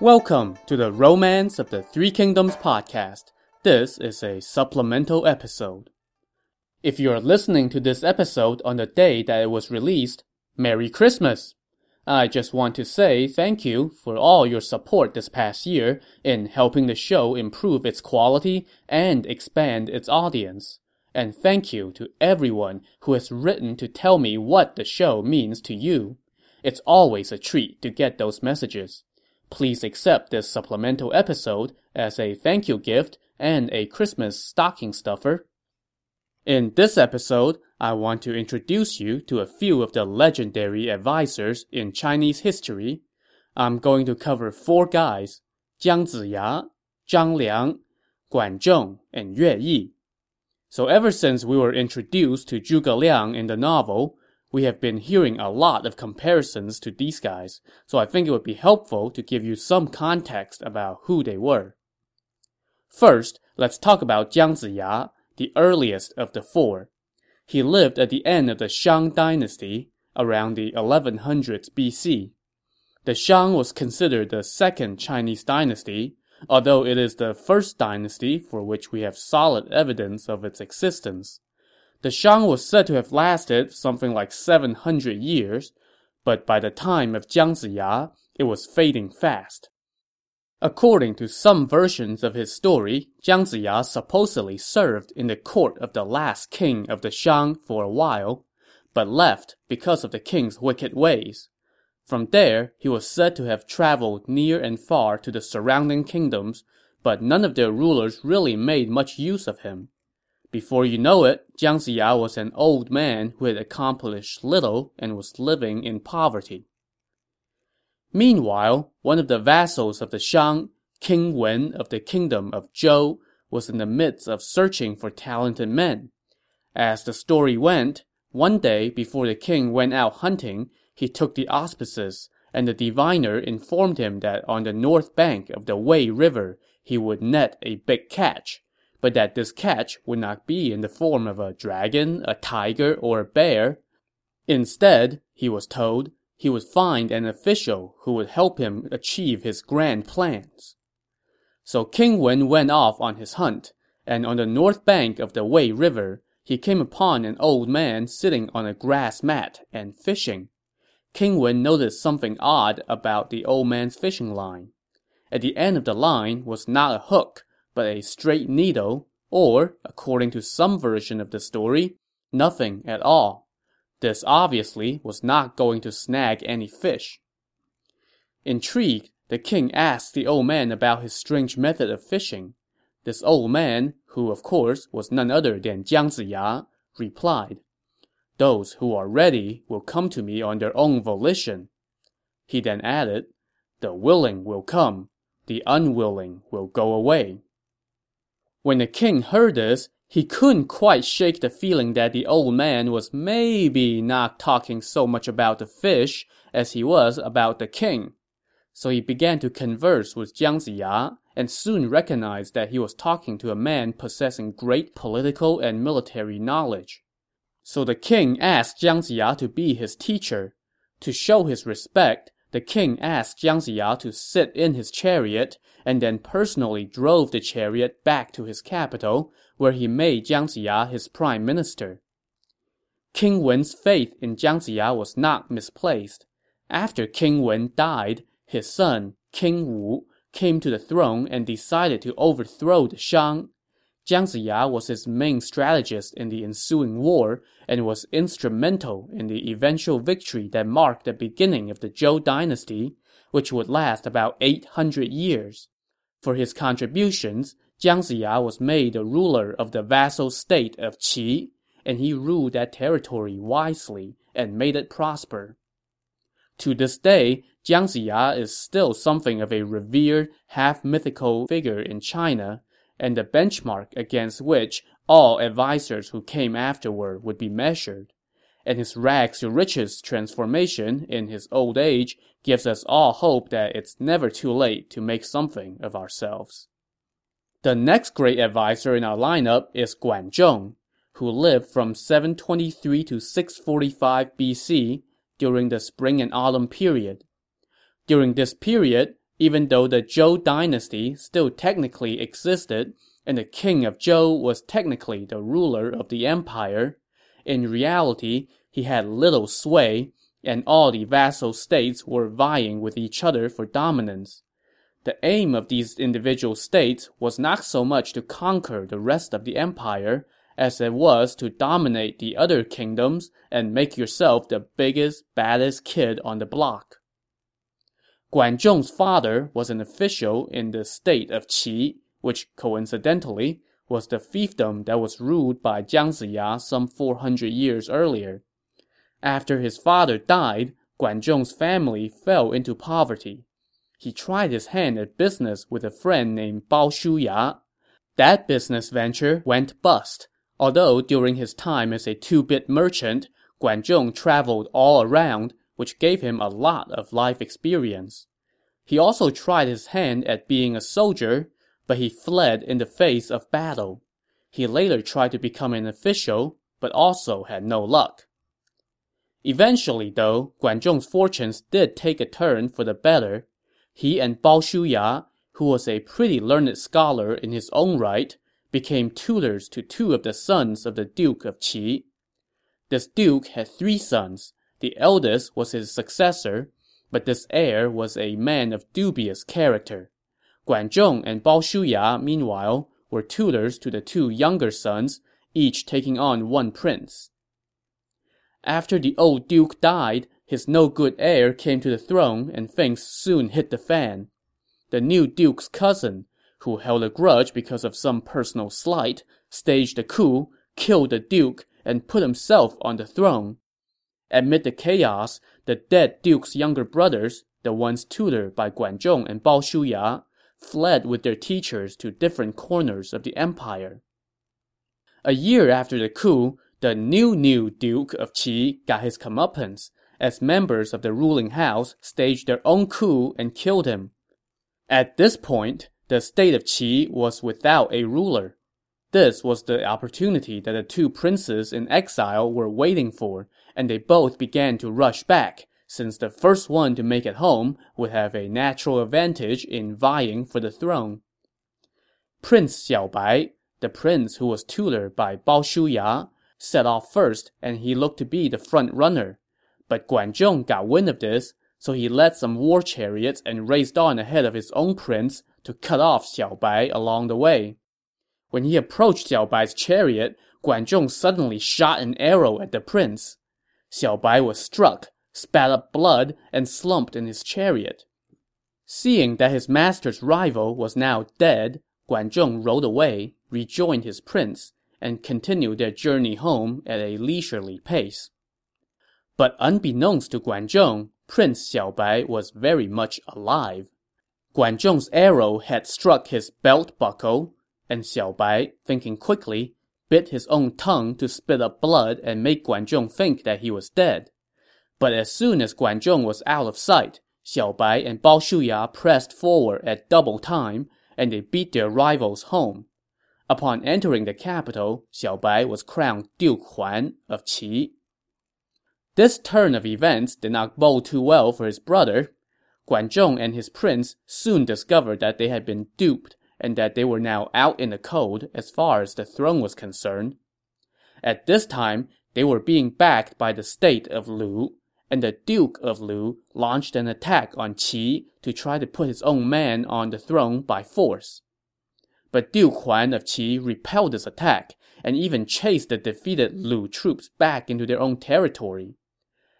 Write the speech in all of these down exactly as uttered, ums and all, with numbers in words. Welcome to the Romance of the Three Kingdoms podcast. This is a supplemental episode. If you are listening to this episode on the day that it was released, Merry Christmas! I just want to say thank you for all your support this past year in helping the show improve its quality and expand its audience. And thank you to everyone who has written to tell me what the show means to you. It's always a treat to get those messages. Please accept this supplemental episode as a thank you gift and a Christmas stocking stuffer. In this episode, I want to introduce you to a few of the legendary advisors in Chinese history. I'm going to cover four guys: Jiang Ziya, Zhang Liang, Guan Zhong, and Yue Yi. So ever since we were introduced to Zhuge Liang in the novel, we have been hearing a lot of comparisons to these guys, so I think it would be helpful to give you some context about who they were. First, let's talk about Jiang Ziya, the earliest of the four. He lived at the end of the Shang dynasty, around the eleven hundreds B C. The Shang was considered the second Chinese dynasty, although it is the first dynasty for which we have solid evidence of its existence. The Shang was said to have lasted something like seven hundred years, but by the time of Jiang Ziya, it was fading fast. According to some versions of his story, Jiang Ziya supposedly served in the court of the last king of the Shang for a while, but left because of the king's wicked ways. From there, he was said to have traveled near and far to the surrounding kingdoms, but none of their rulers really made much use of him. Before you know it, Jiang Ziya was an old man who had accomplished little and was living in poverty. Meanwhile, one of the vassals of the Shang, King Wen of the kingdom of Zhou, was in the midst of searching for talented men. As the story went, one day before the king went out hunting, he took the auspices, and the diviner informed him that on the north bank of the Wei River, he would net a big catch, but that this catch would not be in the form of a dragon, a tiger, or a bear. Instead, he was told, he would find an official who would help him achieve his grand plans. So King Wen went off on his hunt, and on the north bank of the Wei River, he came upon an old man sitting on a grass mat and fishing. King Wen noticed something odd about the old man's fishing line. At the end of the line was not a hook, but a straight needle, or, according to some version of the story, nothing at all. This obviously was not going to snag any fish. Intrigued, the king asked the old man about his strange method of fishing. This old man, who of course was none other than Jiang Ziya, replied, "Those who are ready will come to me on their own volition." He then added, "The willing will come, the unwilling will go away." When the king heard this, he couldn't quite shake the feeling that the old man was maybe not talking so much about the fish as he was about the king. So he began to converse with Jiang Ziya, and soon recognized that he was talking to a man possessing great political and military knowledge. So the king asked Jiang Ziya to be his teacher. To show his respect, the king asked Jiang Ziya to sit in his chariot, and then personally drove the chariot back to his capital, where he made Jiang Ziya his prime minister. King Wen's faith in Jiang Ziya was not misplaced. After King Wen died, his son, King Wu, came to the throne and decided to overthrow the Shang. Jiang Ziya was his main strategist in the ensuing war, and was instrumental in the eventual victory that marked the beginning of the Zhou dynasty, which would last about eight hundred years. For his contributions, Jiang Ziya was made a ruler of the vassal state of Qi, and he ruled that territory wisely and made it prosper. To this day, Jiang Ziya is still something of a revered, half-mythical figure in China, and the benchmark against which all advisors who came afterward would be measured. And his rags-to-riches transformation in his old age gives us all hope that it's never too late to make something of ourselves. The next great advisor in our lineup is Guan Zhong, who lived from seven twenty-three to six forty-five B C during the Spring and Autumn period. During this period, Even though the Zhou dynasty still technically existed, and the king of Zhou was technically the ruler of the empire, in reality, he had little sway, and all the vassal states were vying with each other for dominance. The aim of these individual states was not so much to conquer the rest of the empire, as it was to dominate the other kingdoms and make yourself the biggest, baddest kid on the block. Guan Zhong's father was an official in the state of Qi, which coincidentally was the fiefdom that was ruled by Jiang Ziya some four hundred years earlier. After his father died, Guan Zhong's family fell into poverty. He tried his hand at business with a friend named Bao Shuya. That business venture went bust. Although during his time as a two-bit merchant, Guan Zhong traveled all around, which gave him a lot of life experience. He also tried his hand at being a soldier, but he fled in the face of battle. He later tried to become an official, but also had no luck. Eventually, though, Guan Zhong's fortunes did take a turn for the better. He and Bao Shuya, who was a pretty learned scholar in his own right, became tutors to two of the sons of the Duke of Qi. This duke had three sons. The eldest was his successor, but this heir was a man of dubious character. Guan Zhong and Bao Shuya, meanwhile, were tutors to the two younger sons, each taking on one prince. After the old duke died, his no-good heir came to the throne and things soon hit the fan. The new duke's cousin, who held a grudge because of some personal slight, staged a coup, killed the duke, and put himself on the throne. Amid the chaos, the dead duke's younger brothers, the ones tutored by Guan Zhong and Bao Shuya, fled with their teachers to different corners of the empire. A year after the coup, the new new Duke of Qi got his comeuppance, as members of the ruling house staged their own coup and killed him. At this point, the state of Qi was without a ruler. This was the opportunity that the two princes in exile were waiting for, and they both began to rush back, since the first one to make it home would have a natural advantage in vying for the throne. Prince Xiaobai, the prince who was tutored by Bao Shuya, set off first, and he looked to be the front-runner. But Guan Zhong got wind of this, so he led some war chariots and raced on ahead of his own prince to cut off Xiaobai along the way. When he approached Xiaobai's chariot, Guan Zhong suddenly shot an arrow at the prince. Xiaobai was struck, spat up blood, and slumped in his chariot. Seeing that his master's rival was now dead, Guan Zhong rode away, rejoined his prince, and continued their journey home at a leisurely pace. But unbeknownst to Guan Zhong, Prince Xiaobai was very much alive. Guan Zhong's arrow had struck his belt buckle, and Xiaobai, thinking quickly, bit his own tongue to spit up blood and make Guan Zhong think that he was dead. But as soon as Guan Zhong was out of sight, Xiaobai and Bao Shuya pressed forward at double time, and they beat their rivals home. Upon entering the capital, Xiaobai was crowned Duke Huan of Qi. This turn of events did not bode too well for his brother. Guan Zhong and his prince soon discovered that they had been duped and that they were now out in the cold as far as the throne was concerned. At this time, they were being backed by the state of Lu, and the Duke of Lu launched an attack on Qi to try to put his own man on the throne by force. But Duke Huan of Qi repelled this attack, and even chased the defeated Lu troops back into their own territory.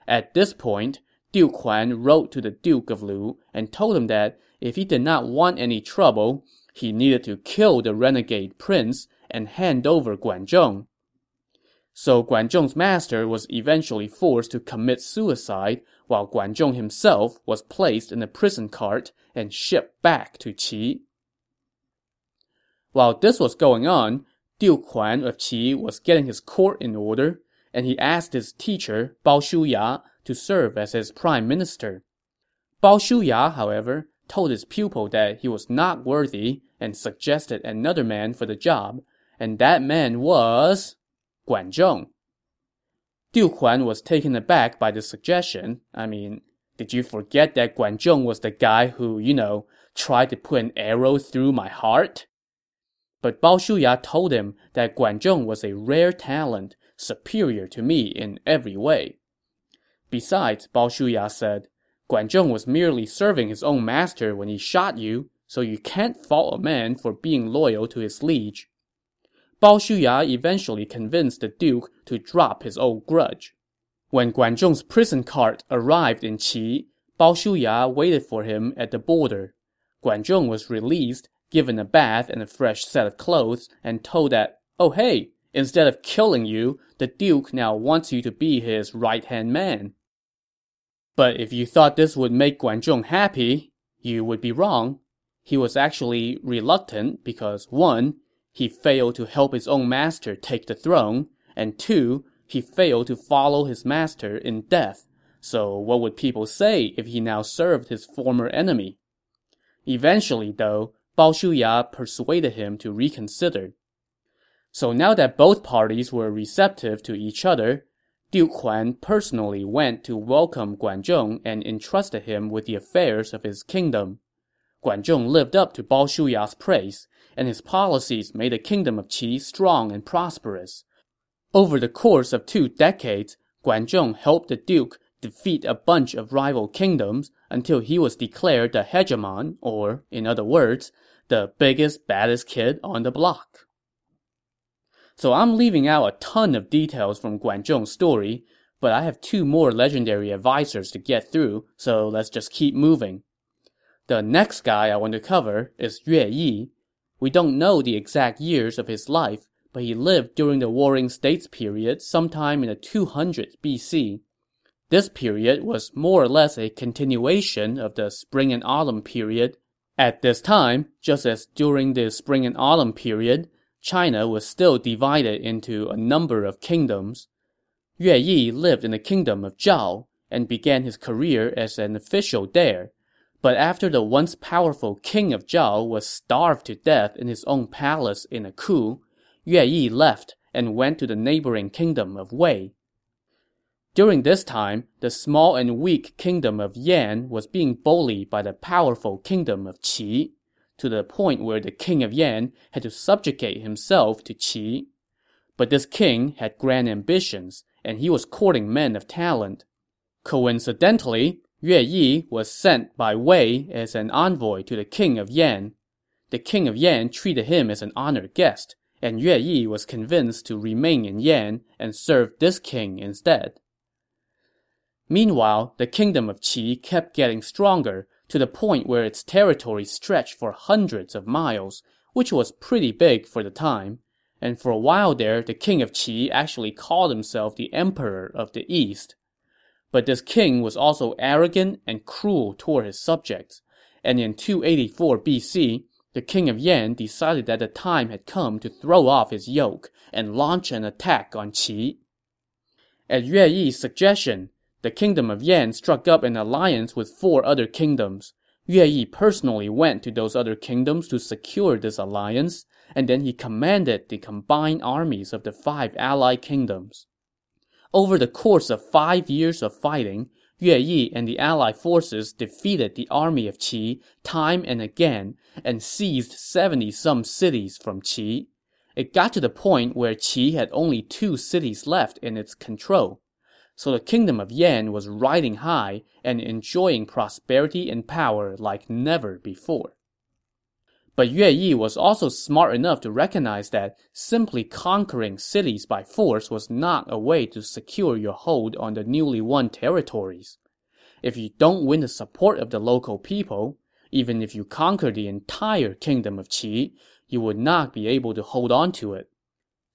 At this point, Duke Huan wrote to the Duke of Lu and told him that if he did not want any trouble, he needed to kill the renegade prince and hand over Guan Zhong. So Guan Zhong's master was eventually forced to commit suicide, while Guan Zhong himself was placed in a prison cart and shipped back to Qi. While this was going on, Duke Huan of Qi was getting his court in order, and he asked his teacher, Bao Shuya, to serve as his prime minister. Bao Shuya, however, told his pupil that he was not worthy and suggested another man for the job, and that man was Guan Zhong. Duke Huan was taken aback by this suggestion. I mean, Did you forget that Guan Zhong was the guy who, you know, tried to put an arrow through my heart? But Bao Shuya told him that Guan Zhong was a rare talent, superior to me in every way. Besides, Bao Shuya said, Guan Zhong was merely serving his own master when he shot you, so you can't fault a man for being loyal to his liege. Bao Shuya eventually convinced the Duke to drop his old grudge. When Guan Zhong's prison cart arrived in Qi, Bao Shuya waited for him at the border. Guan Zhong was released, given a bath and a fresh set of clothes, and told that, oh hey, instead of killing you, the Duke now wants you to be his right-hand man. But if you thought this would make Guan Zhong happy, you would be wrong. He was actually reluctant because, one, he failed to help his own master take the throne, and two, he failed to follow his master in death. So what would people say if he now served his former enemy? Eventually, though, Bao Shuya persuaded him to reconsider. So now that both parties were receptive to each other, Duke Huan personally went to welcome Guan Zhong and entrusted him with the affairs of his kingdom. Guan Zhong lived up to Bao Shuya's praise, and his policies made the kingdom of Qi strong and prosperous. Over the course of two decades, Guan Zhong helped the Duke defeat a bunch of rival kingdoms until he was declared the hegemon, or, in other words, the biggest, baddest kid on the block. So I'm leaving out a ton of details from Guan Zhong's story, but I have two more legendary advisors to get through, so let's just keep moving. The next guy I want to cover is Yue Yi. We don't know the exact years of his life, but he lived during the Warring States period sometime in the two hundreds B C. This period was more or less a continuation of the Spring and Autumn period. At this time, just as during the Spring and Autumn period, China was still divided into a number of kingdoms. Yue Yi lived in the kingdom of Zhao and began his career as an official there. But after the once powerful king of Zhao was starved to death in his own palace in a coup, Yue Yi left and went to the neighboring kingdom of Wei. During this time, the small and weak kingdom of Yan was being bullied by the powerful kingdom of Qi, to the point where the king of Yan had to subjugate himself to Qi. But this king had grand ambitions, and he was courting men of talent. Coincidentally, Yue Yi was sent by Wei as an envoy to the king of Yan. The king of Yan treated him as an honored guest, and Yue Yi was convinced to remain in Yan and serve this king instead. Meanwhile, the kingdom of Qi kept getting stronger, to the point where its territory stretched for hundreds of miles, which was pretty big for the time, and for a while there the king of Qi actually called himself the Emperor of the East. But this king was also arrogant and cruel toward his subjects, and in two eighty-four B C, the king of Yan decided that the time had come to throw off his yoke and launch an attack on Qi. At Yue Yi's suggestion, the kingdom of Yan struck up an alliance with four other kingdoms. Yue Yi personally went to those other kingdoms to secure this alliance, and then he commanded the combined armies of the five allied kingdoms. Over the course of five years of fighting, Yue Yi and the allied forces defeated the army of Qi time and again, and seized seventy-some cities from Qi. It got to the point where Qi had only two cities left in its control. So the kingdom of Yan was riding high and enjoying prosperity and power like never before. But Yue Yi was also smart enough to recognize that simply conquering cities by force was not a way to secure your hold on the newly won territories. If you don't win the support of the local people, even if you conquer the entire kingdom of Qi, you would not be able to hold on to it.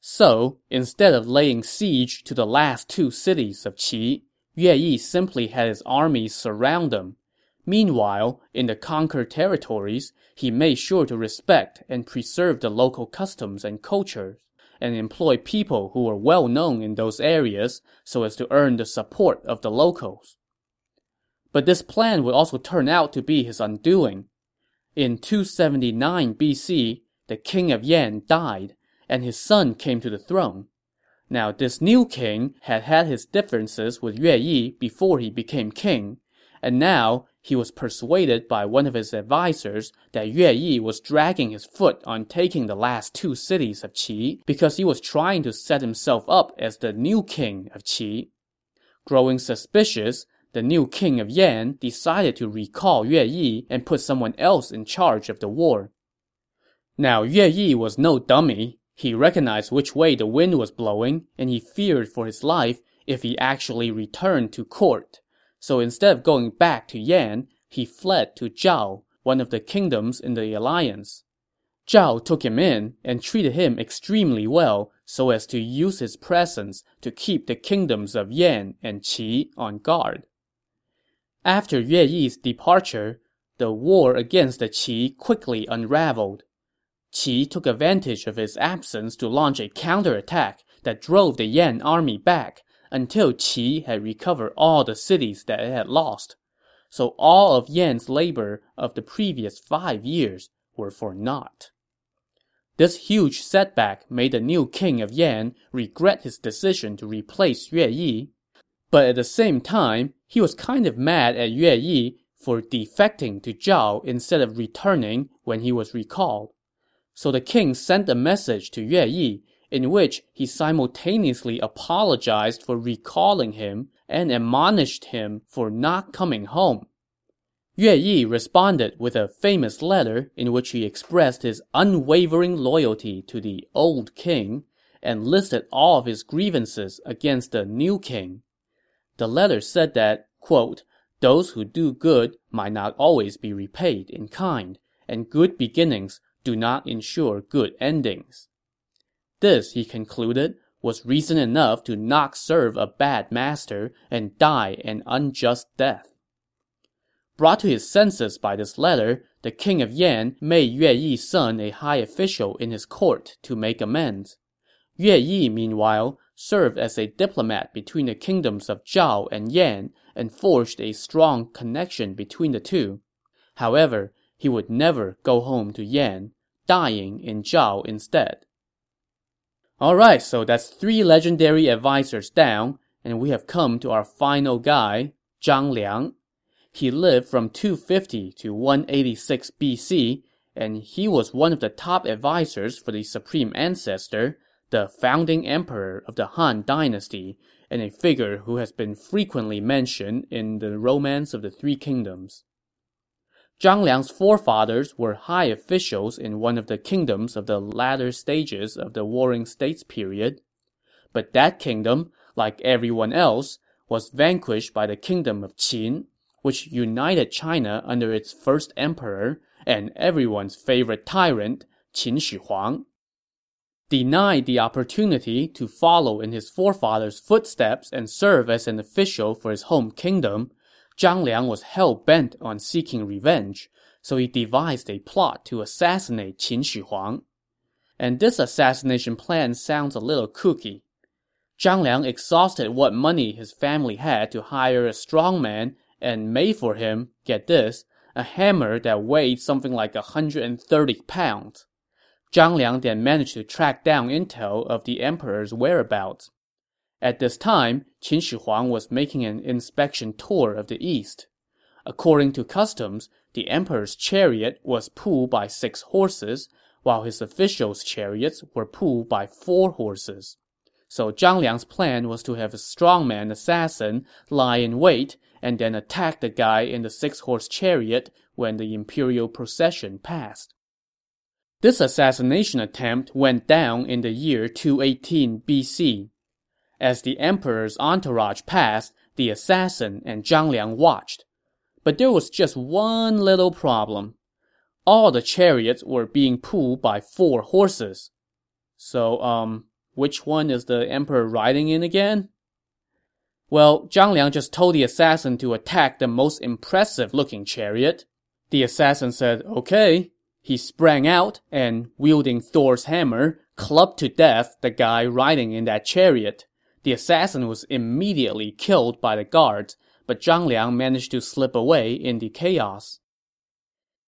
So, instead of laying siege to the last two cities of Qi, Yue Yi simply had his armies surround them. Meanwhile, in the conquered territories, he made sure to respect and preserve the local customs and cultures, and employ people who were well known in those areas so as to earn the support of the locals. But this plan would also turn out to be his undoing. In two seventy-nine B C, the king of Yan died, and his son came to the throne. Now, this new king had had his differences with Yue Yi before he became king, and now he was persuaded by one of his advisers that Yue Yi was dragging his foot on taking the last two cities of Qi because he was trying to set himself up as the new king of Qi. Growing suspicious, the new king of Yan decided to recall Yue Yi and put someone else in charge of the war. Now Yue Yi was no dummy. He recognized which way the wind was blowing, and he feared for his life if he actually returned to court. So instead of going back to Yan, he fled to Zhao, one of the kingdoms in the alliance. Zhao took him in and treated him extremely well so as to use his presence to keep the kingdoms of Yan and Qi on guard. After Yue Yi's departure, the war against the Qi quickly unraveled. Qi took advantage of his absence to launch a counterattack that drove the Yan army back until Qi had recovered all the cities that it had lost. So all of Yan's labor of the previous five years were for naught. This huge setback made the new king of Yan regret his decision to replace Yue Yi, but at the same time, he was kind of mad at Yue Yi for defecting to Zhao instead of returning when he was recalled. So the king sent a message to Yue Yi, in which he simultaneously apologized for recalling him and admonished him for not coming home. Yue Yi responded with a famous letter in which he expressed his unwavering loyalty to the old king and listed all of his grievances against the new king. The letter said that, quote, "Those who do good might not always be repaid in kind, and good beginnings do not ensure good endings." This, he concluded, was reason enough to not serve a bad master and die an unjust death. Brought to his senses by this letter, the king of Yan made Yue Yi's son a high official in his court to make amends. Yue Yi, meanwhile, served as a diplomat between the kingdoms of Zhao and Yan and forged a strong connection between the two. However, he would never go home to Yan, dying in Zhao instead. Alright, so that's three legendary advisors down, and we have come to our final guy, Zhang Liang. He lived from two fifty to one eighty-six B C, and he was one of the top advisors for the supreme ancestor, the founding emperor of the Han dynasty, and a figure who has been frequently mentioned in the Romance of the Three Kingdoms. Zhang Liang's forefathers were high officials in one of the kingdoms of the latter stages of the Warring States period. But that kingdom, like everyone else, was vanquished by the kingdom of Qin, which united China under its first emperor and everyone's favorite tyrant, Qin Shi Huang. Denied the opportunity to follow in his forefathers' footsteps and serve as an official for his home kingdom, Zhang Liang was hell-bent on seeking revenge, so he devised a plot to assassinate Qin Shi Huang. And this assassination plan sounds a little kooky. Zhang Liang exhausted what money his family had to hire a strongman and made for him, get this, a hammer that weighed something like one hundred thirty pounds. Zhang Liang then managed to track down intel of the emperor's whereabouts. At this time, Qin Shi Huang was making an inspection tour of the east. According to customs, the emperor's chariot was pulled by six horses, while his officials' chariots were pulled by four horses. So Zhang Liang's plan was to have a strongman assassin lie in wait and then attack the guy in the six-horse chariot when the imperial procession passed. This assassination attempt went down in the year two eighteen B C. As the emperor's entourage passed, the assassin and Zhang Liang watched. But there was just one little problem. All the chariots were being pulled by four horses. So, um, which one is the emperor riding in again? Well, Zhang Liang just told the assassin to attack the most impressive-looking chariot. The assassin said, okay. He sprang out and, wielding Thor's hammer, clubbed to death the guy riding in that chariot. The assassin was immediately killed by the guards, but Zhang Liang managed to slip away in the chaos.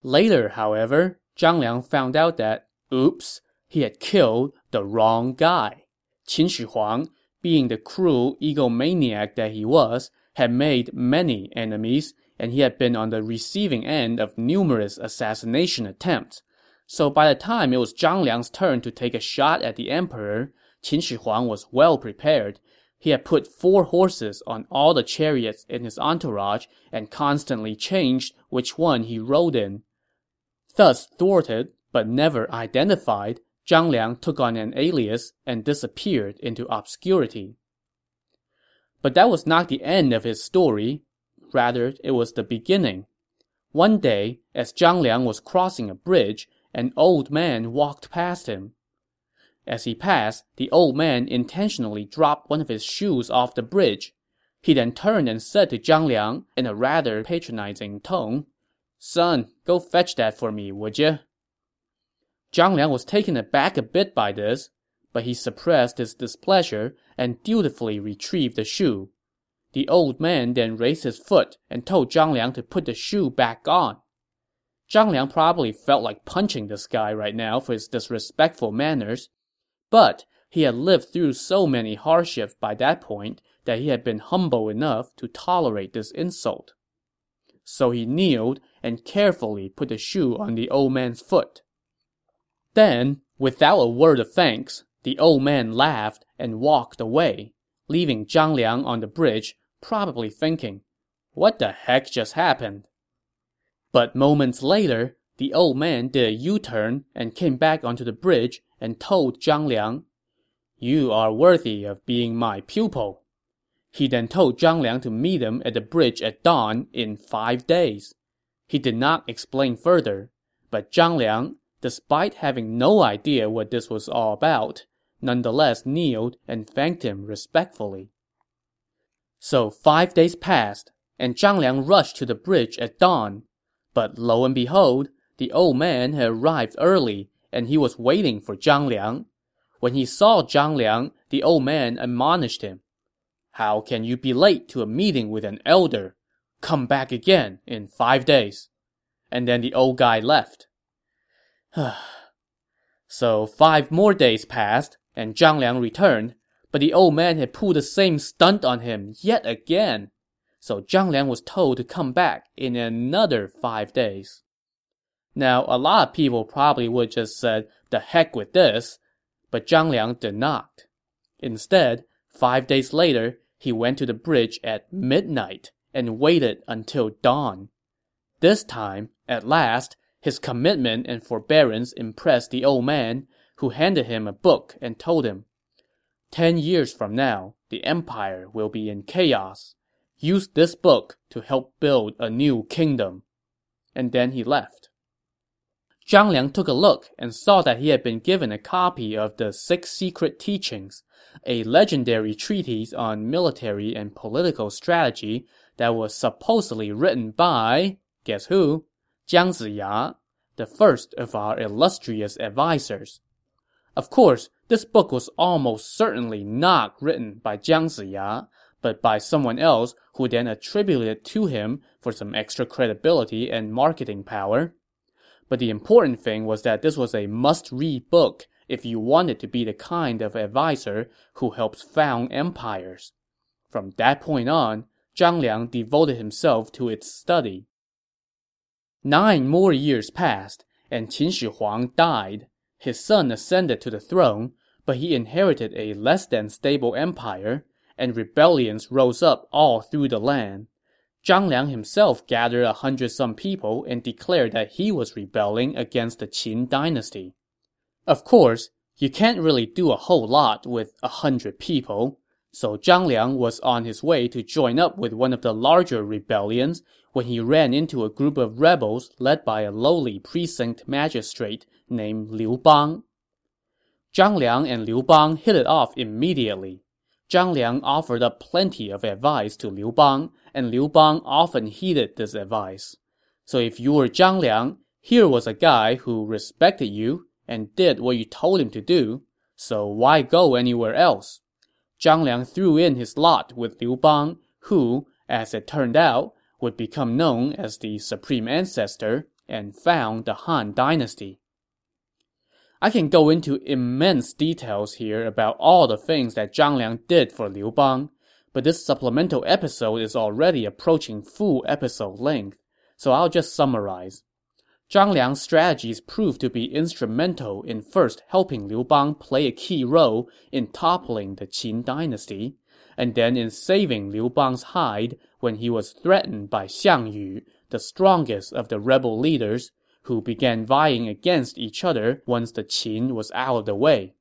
Later, however, Zhang Liang found out that, oops, he had killed the wrong guy. Qin Shi Huang, being the cruel egomaniac that he was, had made many enemies, and he had been on the receiving end of numerous assassination attempts. So by the time it was Zhang Liang's turn to take a shot at the emperor, Qin Shi Huang was well prepared. He had put four horses on all the chariots in his entourage and constantly changed which one he rode in. Thus thwarted, but never identified, Zhang Liang took on an alias and disappeared into obscurity. But that was not the end of his story. Rather, it was the beginning. One day, as Zhang Liang was crossing a bridge, an old man walked past him. As he passed, the old man intentionally dropped one of his shoes off the bridge. He then turned and said to Zhang Liang in a rather patronizing tone, "Son, go fetch that for me, would you?" Zhang Liang was taken aback a bit by this, but he suppressed his displeasure and dutifully retrieved the shoe. The old man then raised his foot and told Zhang Liang to put the shoe back on. Zhang Liang probably felt like punching this guy right now for his disrespectful manners, but he had lived through so many hardships by that point that he had been humble enough to tolerate this insult. So he kneeled and carefully put the shoe on the old man's foot. Then, without a word of thanks, the old man laughed and walked away, leaving Zhang Liang on the bridge, probably thinking, "What the heck just happened?" But moments later, the old man did a U-turn and came back onto the bridge and told Zhang Liang, "You are worthy of being my pupil." He then told Zhang Liang to meet him at the bridge at dawn in five days. He did not explain further, but Zhang Liang, despite having no idea what this was all about, nonetheless kneeled and thanked him respectfully. So five days passed, and Zhang Liang rushed to the bridge at dawn. But lo and behold, the old man had arrived early, and he was waiting for Zhang Liang. When he saw Zhang Liang, the old man admonished him, "How can you be late to a meeting with an elder? Come back again in five days. And then the old guy left. So five more days passed, and Zhang Liang returned, but the old man had pulled the same stunt on him yet again. So Zhang Liang was told to come back in another five days. Now, a lot of people probably would just said, "The heck with this," but Zhang Liang did not. Instead, five days later, he went to the bridge at midnight and waited until dawn. This time, at last, his commitment and forbearance impressed the old man, who handed him a book and told him, "Ten years from now, the empire will be in chaos. Use this book to help build a new kingdom." And then he left. Zhang Liang took a look and saw that he had been given a copy of The Six Secret Teachings, a legendary treatise on military and political strategy that was supposedly written by, guess who? Jiang Ziya, the first of our illustrious advisors. Of course, this book was almost certainly not written by Jiang Ziya, but by someone else who then attributed it to him for some extra credibility and marketing power. But the important thing was that this was a must-read book if you wanted to be the kind of advisor who helps found empires. From that point on, Zhang Liang devoted himself to its study. Nine more years passed, and Qin Shi Huang died. His son ascended to the throne, but he inherited a less-than-stable empire, and rebellions rose up all through the land. Zhang Liang himself gathered a hundred-some people and declared that he was rebelling against the Qin dynasty. Of course, you can't really do a whole lot with a hundred people, so Zhang Liang was on his way to join up with one of the larger rebellions when he ran into a group of rebels led by a lowly precinct magistrate named Liu Bang. Zhang Liang and Liu Bang hit it off immediately. Zhang Liang offered up plenty of advice to Liu Bang, and Liu Bang often heeded this advice. So if you were Zhang Liang, here was a guy who respected you and did what you told him to do, so why go anywhere else? Zhang Liang threw in his lot with Liu Bang, who, as it turned out, would become known as the Supreme Ancestor and found the Han Dynasty. I can go into immense details here about all the things that Zhang Liang did for Liu Bang, but this supplemental episode is already approaching full episode length, so I'll just summarize. Zhang Liang's strategies proved to be instrumental in first helping Liu Bang play a key role in toppling the Qin dynasty, and then in saving Liu Bang's hide when he was threatened by Xiang Yu, the strongest of the rebel leaders, who began vying against each other once the Qin was out of the way.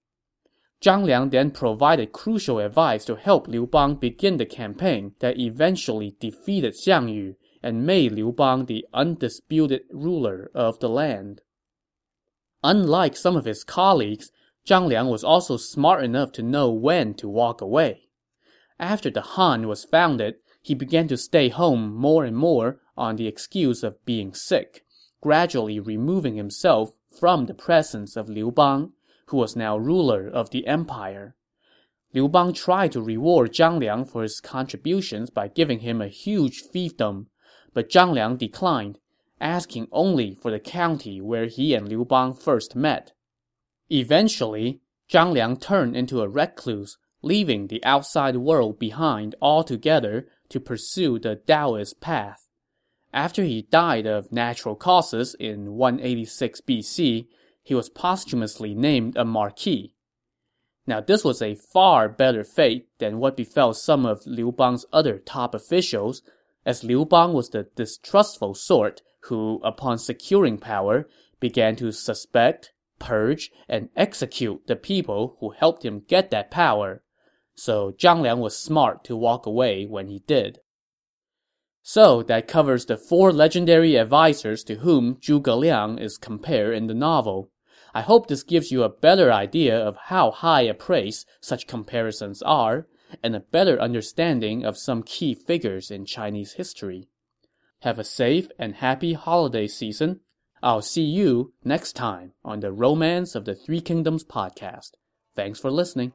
Zhang Liang then provided crucial advice to help Liu Bang begin the campaign that eventually defeated Xiang Yu and made Liu Bang the undisputed ruler of the land. Unlike some of his colleagues, Zhang Liang was also smart enough to know when to walk away. After the Han was founded, he began to stay home more and more on the excuse of being sick, gradually removing himself from the presence of Liu Bang, who was now ruler of the empire. Liu Bang tried to reward Zhang Liang for his contributions by giving him a huge fiefdom, but Zhang Liang declined, asking only for the county where he and Liu Bang first met. Eventually, Zhang Liang turned into a recluse, leaving the outside world behind altogether to pursue the Taoist path. After he died of natural causes in one eighty-six B C, he was posthumously named a marquis. Now this was a far better fate than what befell some of Liu Bang's other top officials, as Liu Bang was the distrustful sort who, upon securing power, began to suspect, purge, and execute the people who helped him get that power. So Zhang Liang was smart to walk away when he did. So that covers the four legendary advisors to whom Zhuge Liang is compared in the novel. I hope this gives you a better idea of how high a praise such comparisons are, and a better understanding of some key figures in Chinese history. Have a safe and happy holiday season. I'll see you next time on the Romance of the Three Kingdoms podcast. Thanks for listening.